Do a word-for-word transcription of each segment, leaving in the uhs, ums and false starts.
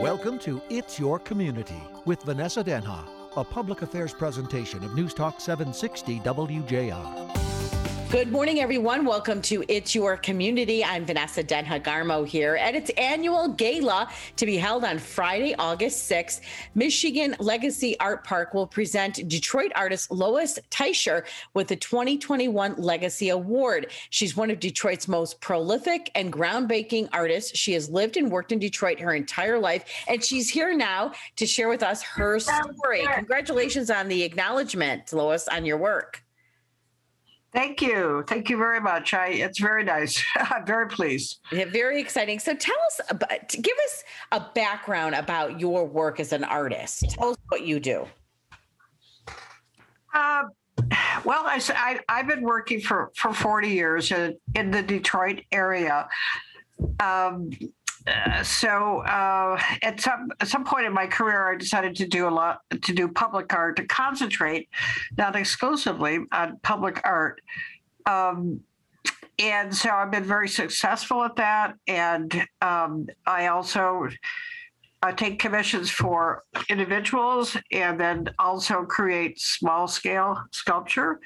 Welcome to It's Your Community with Vanessa Denha, a public affairs presentation of News Talk seven sixty W J R. Good morning, everyone. Welcome to It's Your Community. I'm Vanessa Denha-Garmo here at its annual gala to be held on Friday, August sixth. Michigan Legacy Art Park will present Detroit artist Lois Teicher with the twenty twenty-one Legacy Award. She's one of Detroit's most prolific and groundbreaking artists. She has lived and worked in Detroit her entire life, and she's here now to share with us her story. Congratulations on the acknowledgement, Lois, on your work. Thank you. Thank you very much. I, it's very nice. I'm very pleased. Yeah, very exciting. So tell us, about, give us a background about your work as an artist. Tell us what you do. Uh, well, I, I, I've been working for, for forty years in, in the Detroit area. Um, Uh, so uh, at some at some point in my career, I decided to do a lot to do public art, to concentrate not exclusively on public art. Um, and so I've been very successful at that. And um, I also uh, take commissions for individuals and then also create small scale sculpture.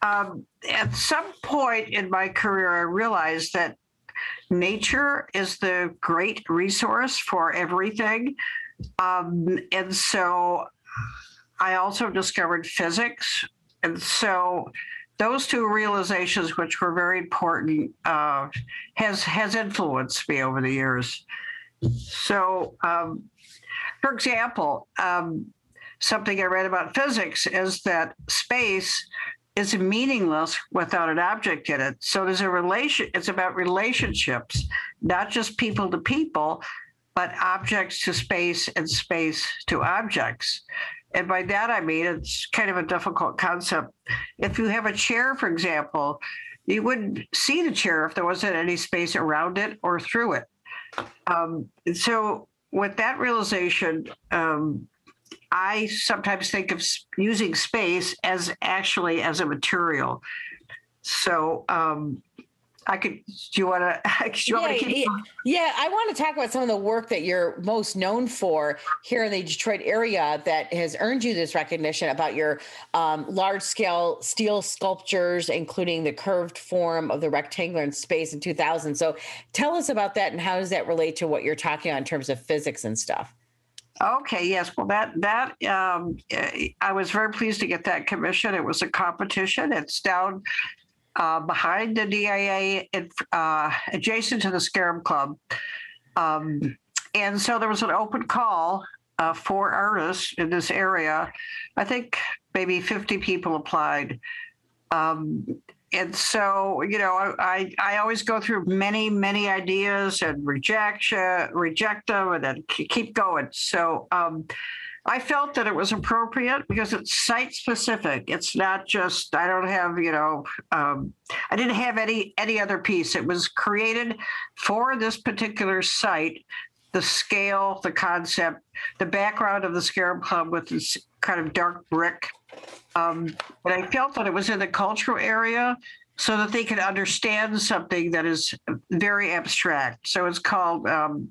Um, at some point in my career, I realized that nature is the great resource for everything. Um, and so I also discovered physics. And so those two realizations, which were very important, uh, has, has influenced me over the years. So, um, for example, um, something I read about physics is that space is meaningless without an object in it. So there's a relation, it's about relationships, not just people to people, but objects to space and space to objects. And by that, I mean, it's kind of a difficult concept. If you have a chair, for example, you wouldn't see the chair if there wasn't any space around it or through it. Um, and so with that realization, um, I sometimes think of using space as actually as a material. So um, I could, do you want to, do you want me to keep going? Yeah, I want to talk about some of the work that you're most known for here in the Detroit area that has earned you this recognition about your um, large scale steel sculptures, including the curved form of the rectangular in space in two thousand. So tell us about that and how does that relate to what you're talking about in terms of physics and stuff? Okay, yes. Well, that, that um, I was very pleased to get that commission. It was a competition. It's down uh, behind the D I A, it, uh, adjacent to the Scarab Club. Um, and so there was an open call uh, for artists in this area. I think maybe fifty people applied. Um, and so, you know, I, I always go through many, many ideas and reject, uh, reject them and then keep going. So um, I felt that it was appropriate because it's site specific. It's not just, I don't have, you know, um, I didn't have any, any other piece. It was created for this particular site, the scale, the concept, the background of the Scarab Club with this kind of dark brick. Um, but I felt that it was in the cultural area so that they could understand something that is very abstract. So it's called um,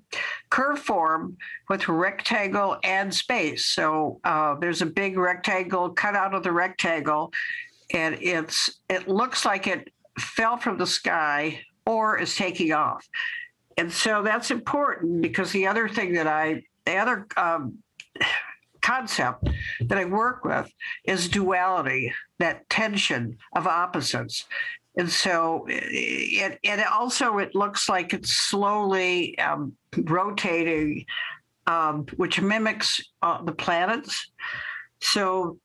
curve form with rectangle and space. So uh, there's a big rectangle cut out of the rectangle, and it's it looks like it fell from the sky or is taking off. And so that's important because the other thing that I, the other um, concept that I work with is duality, that tension of opposites. And so it, it also, it looks like it's slowly um, rotating, um, which mimics uh, the planets. So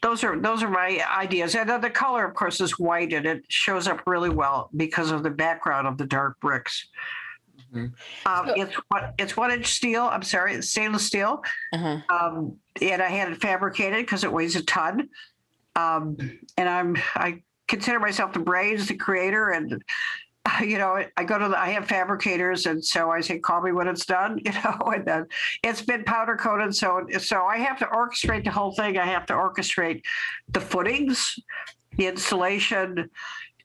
those are, those are my ideas. And then the color, of course, is white, and it shows up really well because of the background of the dark bricks. Um, so, it's, one, it's one inch steel. I'm sorry, it's stainless steel. Uh-huh. Um, and I had it fabricated because it weighs a ton. Um, and I'm, I consider myself the brains, the creator. And, you know, I go to the, I have fabricators. And so I say, call me when it's done, you know, and then it's been powder coated. So, so I have to orchestrate the whole thing. I have to orchestrate the footings, the installation,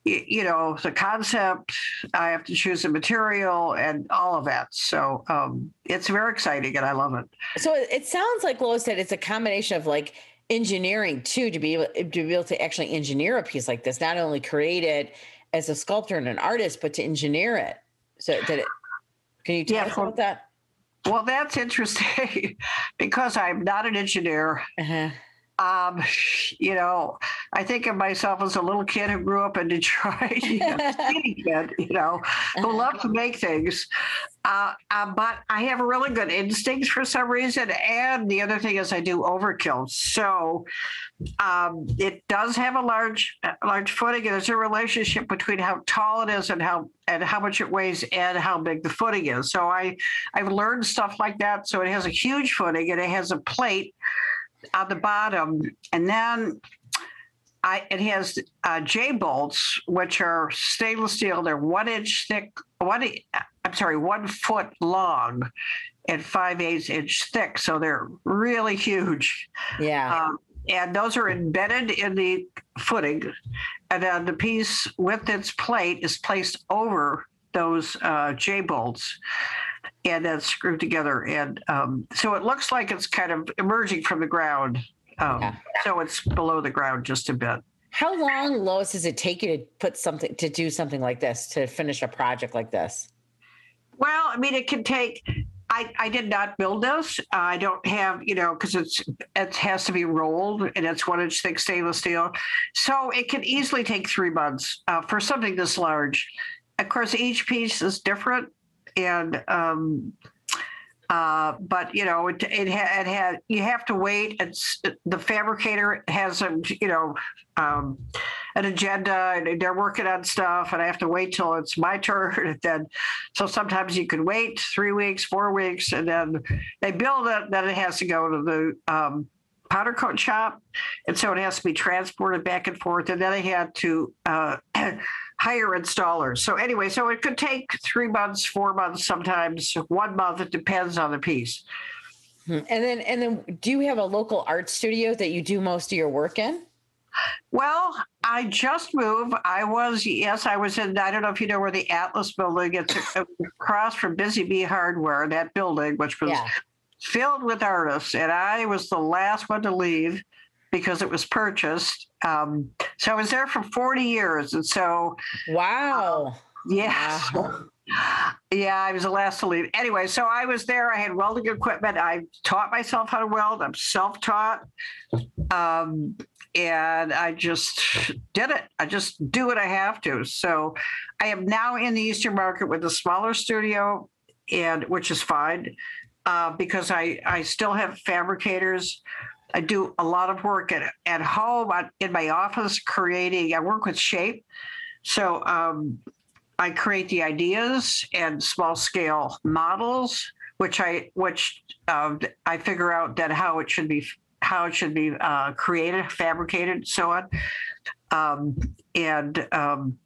you know, the concept, I have to choose the material and all of that. So um, it's very exciting and I love it. So it sounds like Lois said, it's a combination of like engineering too, to be able to, be able to actually engineer a piece like this, not only create it as a sculptor and an artist, but to engineer it. So did it, can you tell yeah, us about that? Well, that's interesting because I'm not an engineer. Uh-huh. Um, you know, I think of myself as a little kid who grew up in Detroit, you know, skinny kid, you know, who loved to make things. Uh, uh, but I have really good instincts for some reason. And the other thing is I do overkill. So um, it does have a large, large footing. And there's a relationship between how tall it is and how and how much it weighs and how big the footing is. So I, I've learned stuff like that. So it has a huge footing and it has a plate on the bottom, and then I, it has uh, J bolts, which are stainless steel. They're one inch thick, one I'm sorry, one foot long, and five eighths inch thick. So they're really huge. Yeah, um, and those are embedded in the footing, and then the piece with its plate is placed over those uh, J bolts. And that's screwed together. And um, so it looks like it's kind of emerging from the ground. Um, yeah. So it's below the ground just a bit. How long, Lois, does it take you to put something, to do something like this, to finish a project like this? Well, I mean, it can take, I, I did not build this. I don't have, you know, because it's it has to be rolled and it's one inch thick stainless steel. So it can easily take three months uh, for something this large. Of course, each piece is different. And, um, uh, but you know, it, it had, it had, you have to wait. It's the fabricator has a, you know, um, an agenda and they're working on stuff and I have to wait till it's my turn. And then, so sometimes you can wait three weeks, four weeks, and then they build it. Then it has to go to the, um, powder coat shop. And so it has to be transported back and forth. And then I had to, uh, hire installers. So anyway, so it could take three months, four months, sometimes one month. It depends on the piece. And then, and then, do you have a local art studio that you do most of your work in? Well, I just moved. I was, yes, I was in, I don't know if you know where the Atlas Building is, across from Busy Bee Hardware, that building, which was yeah. filled with artists. And I was the last one to leave because it was purchased. Um, so I was there for forty years. And so, wow. Um, yeah. Wow. Yeah. I was the last to leave. Anyway, so I was there. I had welding equipment. I taught myself how to weld. I'm self-taught. Um, and I just did it. I just do what I have to. So I am now in the Eastern Market with a smaller studio, and which is fine uh, because I, I still have fabricators. I do a lot of work at, at home, I, in my office, creating, I work with shape. So um, I create the ideas and small scale models, which I which um, I figure out that how it should be, how it should be uh, created, fabricated, so on. Um, and um,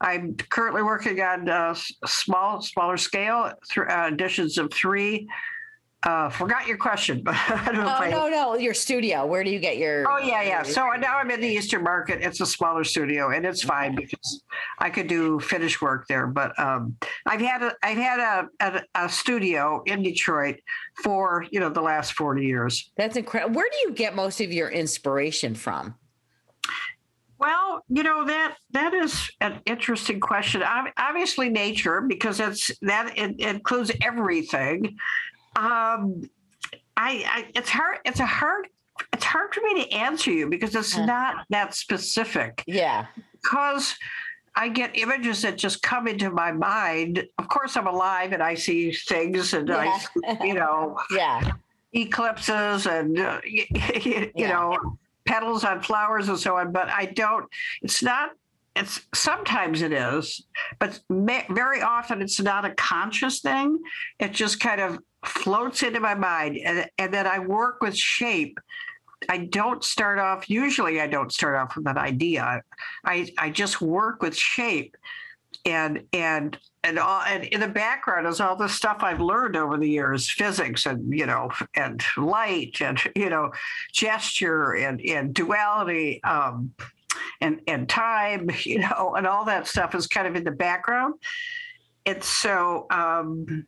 I'm currently working on uh, small, smaller scale th- uh, editions of three. Uh, forgot your question, but I don't know. Oh, if I... no, no, your studio. Where do you get your? Oh, yeah, yeah. So now I'm in the Eastern Market. It's a smaller studio, and it's fine because I could do finished work there. But um, I've had a, I've had a, a a studio in Detroit for you know the last forty years. That's incredible. Where do you get most of your inspiration from? Well, you know, that that is an interesting question. Obviously, nature, because it's that it includes everything. Um, I, I, it's hard, it's a hard, it's hard for me to answer you because it's not that specific. Yeah. Because I get images that just come into my mind. Of course I'm alive and I see things and yeah. I, you know, yeah. eclipses and, uh, you, you yeah. know, petals on flowers and so on, but I don't, it's not, it's sometimes it is, but ma- very often it's not a conscious thing. It just kind of floats into my mind, and, and then I work with shape. I don't start off, usually I don't start off with an idea. I, I just work with shape, and and and all, and in the background is all the stuff I've learned over the years, physics and, you know, and light and, you know, gesture and, and duality, um, and, and time, you know, and all that stuff is kind of in the background. It's so, um,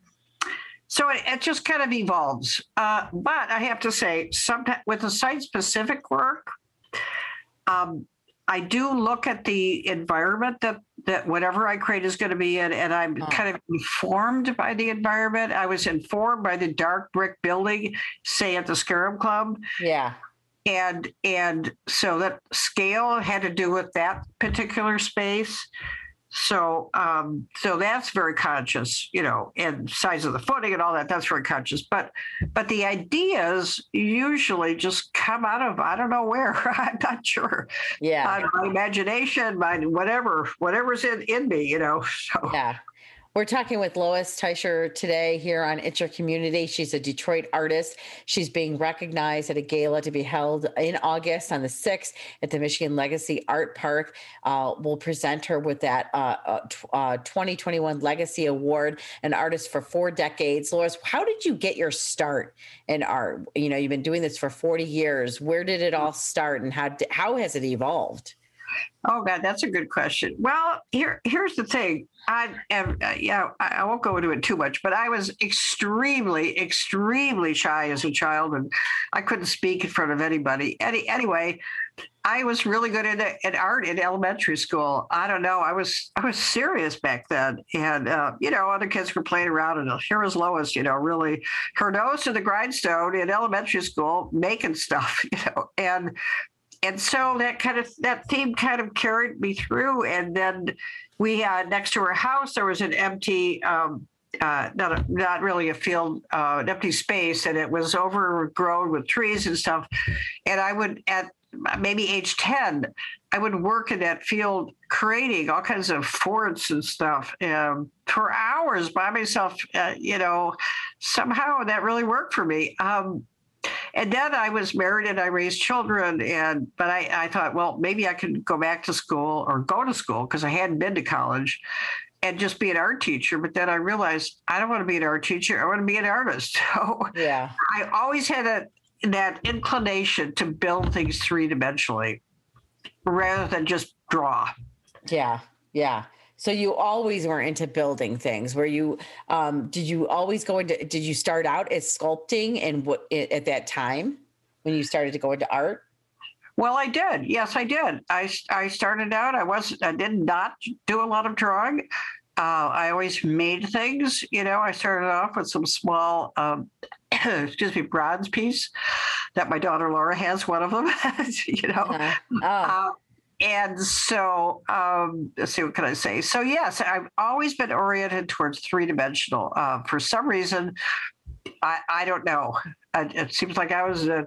so it, it just kind of evolves. Uh, but I have to say, sometimes with the site-specific work, um, I do look at the environment that, that whatever I create is going to be in, and I'm kind of informed by the environment. I was informed by the dark brick building, say at the Scarab Club. Yeah. And and so that scale had to do with that particular space. So um, so that's very conscious, you know, and size of the footing and all that, that's very conscious. But but the ideas usually just come out of, I don't know where, I'm not sure. Yeah. Out of my imagination, my whatever, whatever's in, in me, you know. So. Yeah. We're talking with Lois Teicher today here on It's Your Community. She's a Detroit artist. She's being recognized at a gala to be held in August on the sixth at the Michigan Legacy Art Park. Uh, we'll present her with that uh, uh, twenty twenty-one Legacy Award, an artist for four decades. Lois, how did you get your start in art? You know, you've been doing this for forty years. Where did it all start, and how how has it evolved? Oh, God, that's a good question. Well, here, here's the thing. I am, uh, yeah, I won't go into it too much, but I was extremely, extremely shy as a child, and I couldn't speak in front of anybody. Any, anyway, I was really good at, at art in elementary school. I don't know. I was, I was serious back then. And, uh, you know, other kids were playing around, and here was Lois, you know, really her nose to the grindstone in elementary school, making stuff, you know, and, And so that kind of that theme kind of carried me through. And then we had next to our house, there was an empty, um, uh, not a, not really a field, uh, an empty space, and it was overgrown with trees and stuff. And I would, at maybe age ten, I would work in that field creating all kinds of forts and stuff um, for hours by myself. Uh, you know, somehow that really worked for me. Um, And then I was married and I raised children. And but I, I thought, well, maybe I could go back to school or go to school because I hadn't been to college and just be an art teacher. But then I realized I don't want to be an art teacher. I want to be an artist. So yeah. I always had a, that inclination to build things three-dimensionally rather than just draw. Yeah, yeah. So you always were into building things. Were you, um, did you always go into, did you start out as sculpting and what at that time when you started to go into art? Well, I did. Yes, I did. I, I started out, I was, I did not do a lot of drawing. Uh, I always made things, you know, I started off with some small, um, excuse me, bronze piece that my daughter, Laura, has one of them, you know, uh-huh. oh. uh, And so, um, let's see, what can I say? So, yes, I've always been oriented towards three-dimensional. Uh, for some reason, I, I don't know. I, it seems like I was, a,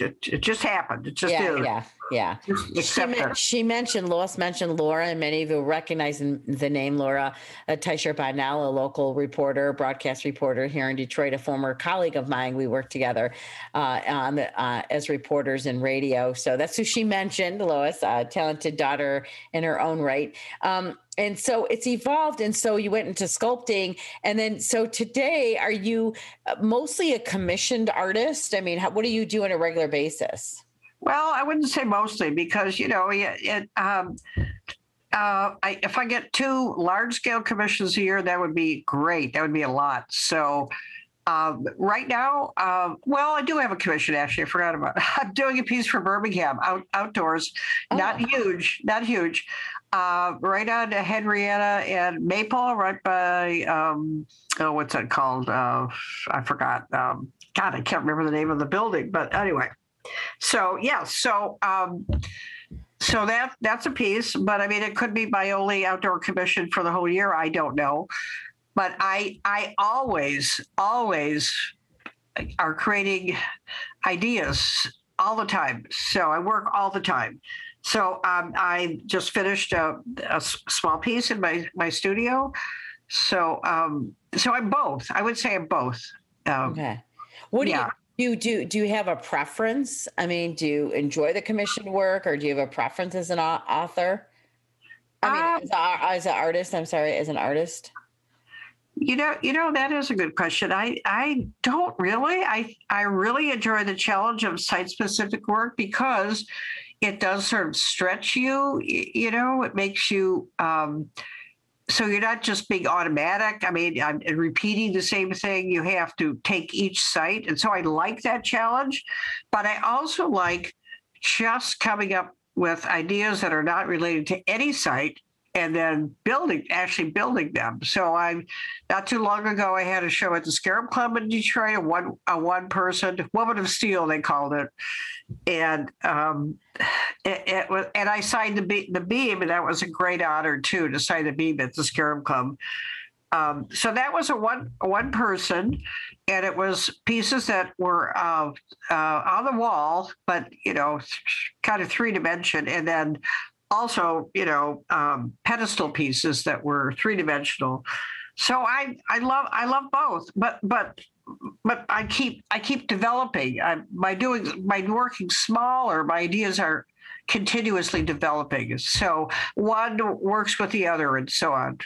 it, it just happened. It just yeah, did. Yeah, yeah. She, men- she mentioned, Lois mentioned Laura, and many of you recognize the name Laura Teicher-Bonnell, a local reporter, broadcast reporter here in Detroit, a former colleague of mine. We worked together uh, on the, uh, as reporters in radio. So that's who she mentioned, Lois, a talented daughter in her own right. Um, and so it's evolved. And so you went into sculpting. And then, so today, are you mostly a commissioned artist? I mean, how, what do you do on a regular basis? Well, I wouldn't say mostly because, you know, it, it, um, uh, I, if I get two large-scale commissions a year, that would be great. That would be a lot. So um, right now, um, well, I do have a commission, actually. I forgot about it. I'm doing a piece for Birmingham, out, outdoors. Oh. Not huge, not huge. Uh, right on to Henrietta and Maple, right by, um, oh, what's that called? Uh, I forgot. Um, God, I can't remember the name of the building, but anyway. So, yeah, so um, so that that's a piece, but I mean, it could be my only outdoor commission for the whole year. I don't know. But I I always, always are creating ideas all the time. So I work all the time. So um, I just finished a, a small piece in my, my studio. So um, so I'm both. I would say I'm both. Um, okay. What do yeah. you do? Do you have a preference? I mean, do you enjoy the commissioned work, or do you have a preference as an author? I mean, um, as, a, as an artist. I'm sorry, as an artist. You know, you know, that is a good question. I, I don't really. I, I really enjoy the challenge of site-specific work because it does sort of stretch you, you know, it makes you, um, so you're not just being automatic. I mean, I'm repeating the same thing. You have to take each site. And so I like that challenge, but I also like just coming up with ideas that are not related to any site and then building, actually building them. So I'm, not too long ago, I had a show at the Scarab Club in Detroit, a one, a one person, Woman of Steel, they called it. And um, it, it was, and I signed the, be- the beam, and that was a great honor too, to sign the beam at the Scarab Club. Um, so that was a one, a one person, and it was pieces that were uh, uh, on the wall, but, you know, kind of three dimension. And then also, you know, um, pedestal pieces that were three-dimensional. So I, I love, I love both, but, but, but I keep, I keep developing. I, my doing, my working smaller, my ideas are continuously developing. So one works with the other and so on.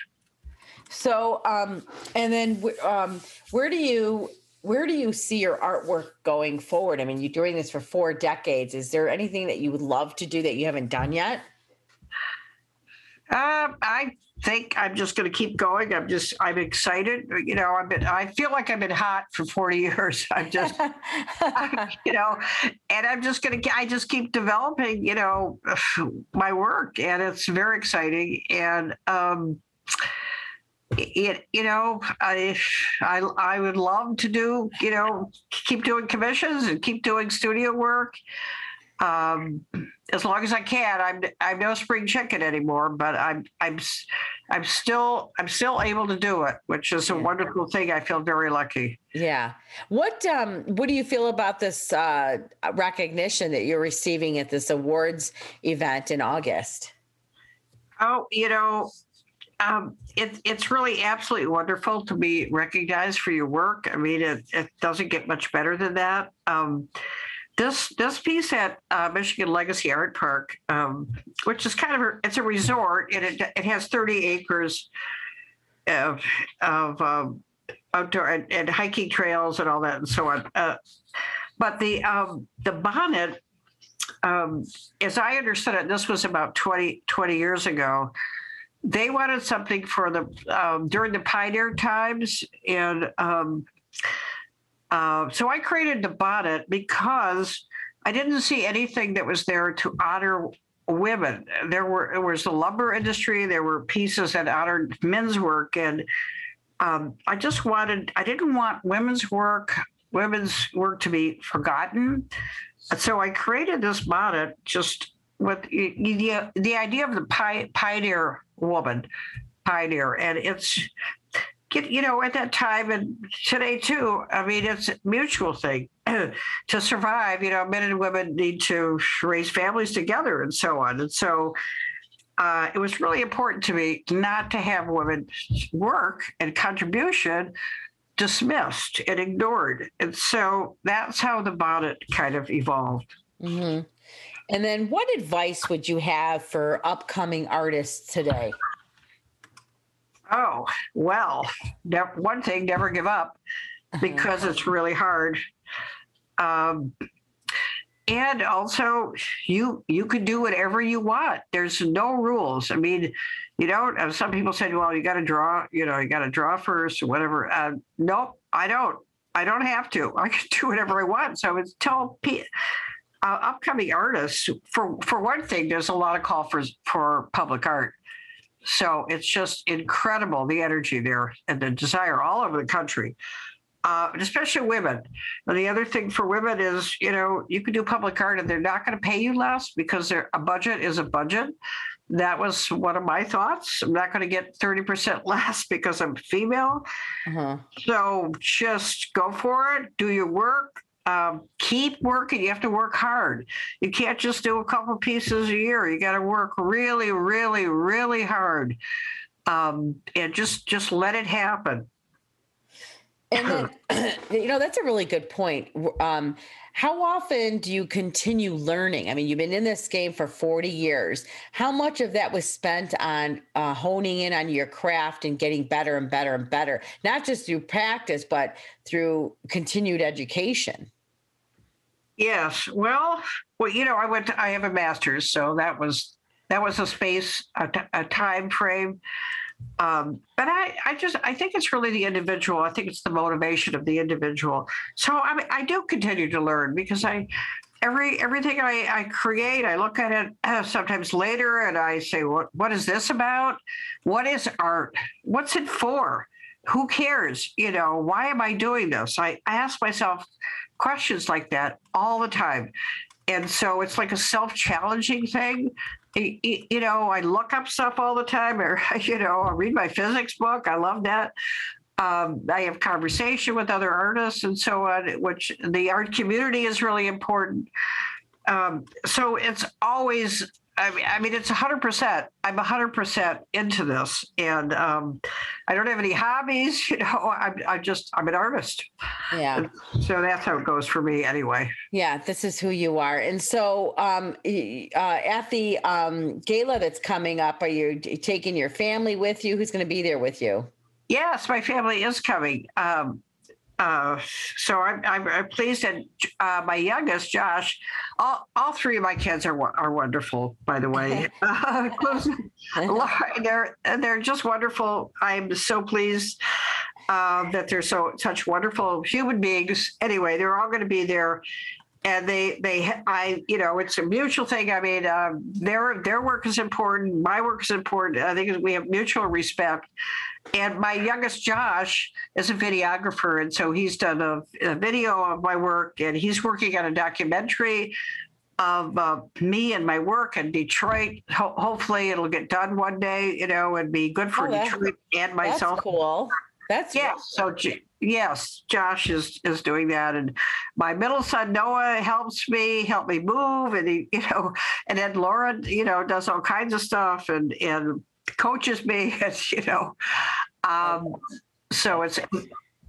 So, um, and then, um, where do you, where do you see your artwork going forward? I mean, you're doing this for four decades. Is there anything that you would love to do that you haven't done yet? Um, I think I'm just going to keep going. I'm just, I'm excited. You know, I've been, I feel like I've been hot for forty years. I'm just, I'm, you know, and I'm just going to, I just keep developing, you know, my work, and it's very exciting. And, um, it, you know, I, I, I would love to do, you know, keep doing commissions and keep doing studio work. Um, as long as I can. I'm I'm no spring chicken anymore, but I'm I'm I'm still I'm still able to do it, which is a yeah. wonderful thing. I feel very lucky. Yeah. What um what do you feel about this uh, recognition that you're receiving at this awards event in August? Oh, you know. Um, it, it's really absolutely wonderful to be recognized for your work. I mean, it, it doesn't get much better than that. Um, this this piece at uh, Michigan Legacy Art Park, um, which is kind of a, it's a resort, and it it has thirty acres of of um, outdoor and, and hiking trails and all that and so on. Uh, but the um, the bonnet, um, as I understood it, this was about twenty years ago. They wanted something for the um, during the pioneer times, and um, uh, so I created the bonnet because I didn't see anything that was there to honor women. There were it was the lumber industry. There were pieces that honored men's work, and um, I just wanted I didn't want women's work women's work to be forgotten, so I created this bonnet just with the the idea of the pi- pioneer. woman pioneer, and it's, you know, at that time and today too, I mean, it's a mutual thing to survive. You know, men and women need to raise families together and so on. And so uh, it was really important to me not to have women's work and contribution dismissed and ignored. And so that's how the bonnet kind of evolved. Mm-hmm. And then what advice would you have for upcoming artists today? Oh, well, ne- one thing, never give up, because it's really hard. Um, and also, you you can do whatever you want. There's no rules. I mean, you know, some people said, well, you got to draw, you know, you got to draw first or whatever. Uh, nope, I don't. I don't have to. I can do whatever I want. So it's tell people. Uh, upcoming artists, for, for one thing, there's a lot of call for for public art. So it's just incredible, the energy there and the desire all over the country, uh, and especially women. And the other thing for women is, you know, you can do public art and they're not going to pay you less because a budget is a budget. That was one of my thoughts. I'm not going to get thirty percent less because I'm female. Mm-hmm. So just go for it. Do your work. Um, keep working. You have to work hard. You can't just do a couple pieces a year. You got to work really, really, really hard, um, and just just let it happen. And then, you know, that's a really good point. Um, how often do you continue learning? I mean, you've been in this game for forty years. How much of that was spent on uh, honing in on your craft and getting better and better and better, not just through practice, but through continued education? Yes. Well, well, you know, I went to, I have a master's, so that was, that was a space, a, t- a time frame. Um, but I, I just, I think it's really the individual. I think it's the motivation of the individual. So I mean, I do continue to learn because I, every, everything I, I create, I look at it uh, sometimes later and I say, what, what is this about? What is art? What's it for? Who cares? You know, why am I doing this? I, I ask myself questions like that all the time. And so it's like a self-challenging thing. You know, I look up stuff all the time, or, you know, I read my physics book. I love that. Um, I have conversation with other artists and so on, which the art community is really important. Um, so it's always, I mean, I mean, it's one hundred percent. I'm one hundred percent into this. And um, I don't have any hobbies, you know, I'm, I'm just, I'm an artist. Yeah. So that's how it goes for me anyway. Yeah, this is who you are. And so um, uh, at the um, gala that's coming up, are you taking your family with you? Who's going to be there with you? Yes, my family is coming. Um, Uh, so I'm, I'm, I'm pleased that uh, my youngest, Josh, all, all three of my kids are are wonderful, by the way. Uh, they're, they're just wonderful. I'm so pleased uh, that they're so such wonderful human beings. Anyway, they're all going to be there. And they, they, I, you know, it's a mutual thing. I mean, um, their, their work is important. My work is important. I think we have mutual respect. And my youngest, Josh, is a videographer. And so he's done a, a video of my work, and he's working on a documentary of uh, me and my work in Detroit. Ho- hopefully it'll get done one day, you know, and be good for oh, Detroit and myself. That's cool. That's yeah. Really so yes, Josh is, is doing that, and my middle son Noah helps me help me move, and he, you know, and then Laura, you know, does all kinds of stuff and and coaches me, and, you know, um, so it's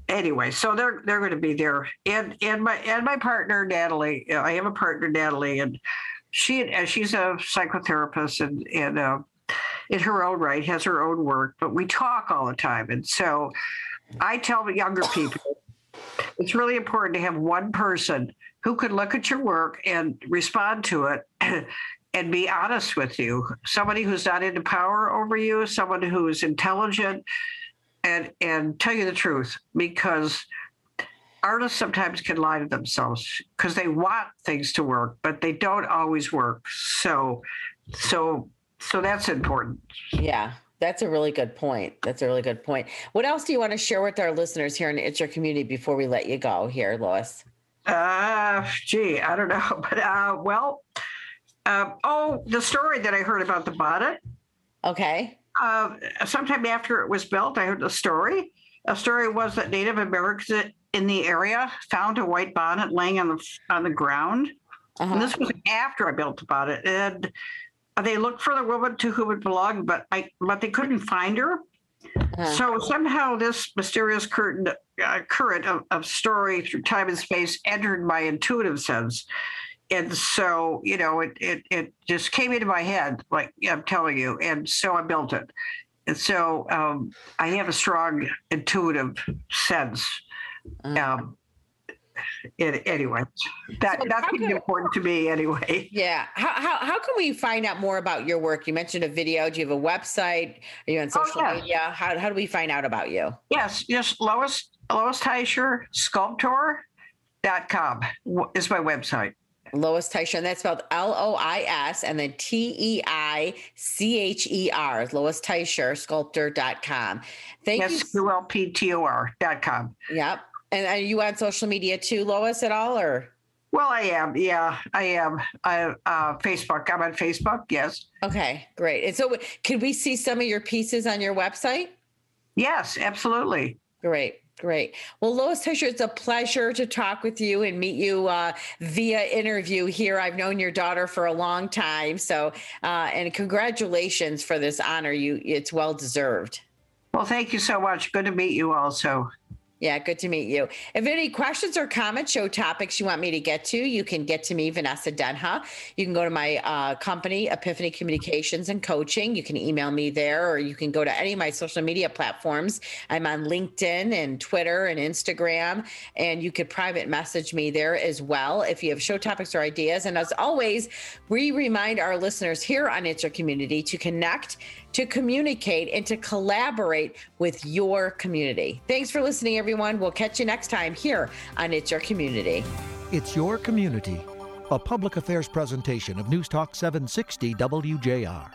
anyway. So they're they're going to be there, and and my and my partner Natalie. I have a partner Natalie, and she and she's a psychotherapist, and and. Uh, in her own right, has her own work, but we talk all the time. And so I tell the younger people, it's really important to have one person who could look at your work and respond to it and be honest with you. Somebody who's not into power over you, someone who is intelligent and, and tell you the truth, because artists sometimes can lie to themselves because they want things to work, but they don't always work. So, so, So that's important. Yeah, that's a really good point. That's a really good point. What else do you want to share with our listeners here in It's Your Community before we let you go here, Lois? Uh, gee, I don't know. But, uh, well, uh, oh, the story that I heard about the bonnet. Okay. Uh, sometime after it was built, I heard the story. A story was that Native Americans in the area found a white bonnet laying on the, on the ground. Uh-huh. And this was after I built the bonnet. And they looked for the woman to whom it belonged, but I, but they couldn't find her. Uh-huh. So somehow this mysterious curtain, uh, current of, of story through time and space entered my intuitive sense. And so, you know, it, it, it just came into my head, like I'm telling you. And so I built it. And so um, I have a strong intuitive sense. Uh-huh. Um It, anyway, that, so that's can, important to me anyway. Yeah. How, how how can we find out more about your work? You mentioned a video. Do you have a website? Are you on social oh, yeah. media? How how do we find out about you? Yes. Yes. Lois, Lois Teicher, sculptor dot com is my website. Lois Teicher, and that's spelled L O I S and then T E I C H E R, Lois Teicher, sculptor dot com. Thank yes, you. S U L P T O R dot com. Yep. And are you on social media too, Lois, at all, or? Well, I am. Yeah, I am. I, uh, Facebook. I'm on Facebook. Yes. Okay, great. And so can we see some of your pieces on your website? Yes, absolutely. Great. Great. Well, Lois Teicher, it's a pleasure to talk with you and meet you uh, via interview here. I've known your daughter for a long time. So, uh, and congratulations for this honor. You, it's well deserved. Well, thank you so much. Good to meet you also. Yeah, good to meet you. If any questions or comments, show topics you want me to get to, you can get to me, Vanessa Denha. You can go to my uh, company, Epiphany Communications and Coaching. You can email me there, or you can go to any of my social media platforms. I'm on LinkedIn and Twitter and Instagram, and you could private message me there as well if you have show topics or ideas. And as always, we remind our listeners here on It's Your Community to connect, to communicate, and to collaborate with your community. Thanks for listening, everyone. We'll catch you next time here on It's Your Community. It's Your Community, a public affairs presentation of News Talk seven sixty W J R.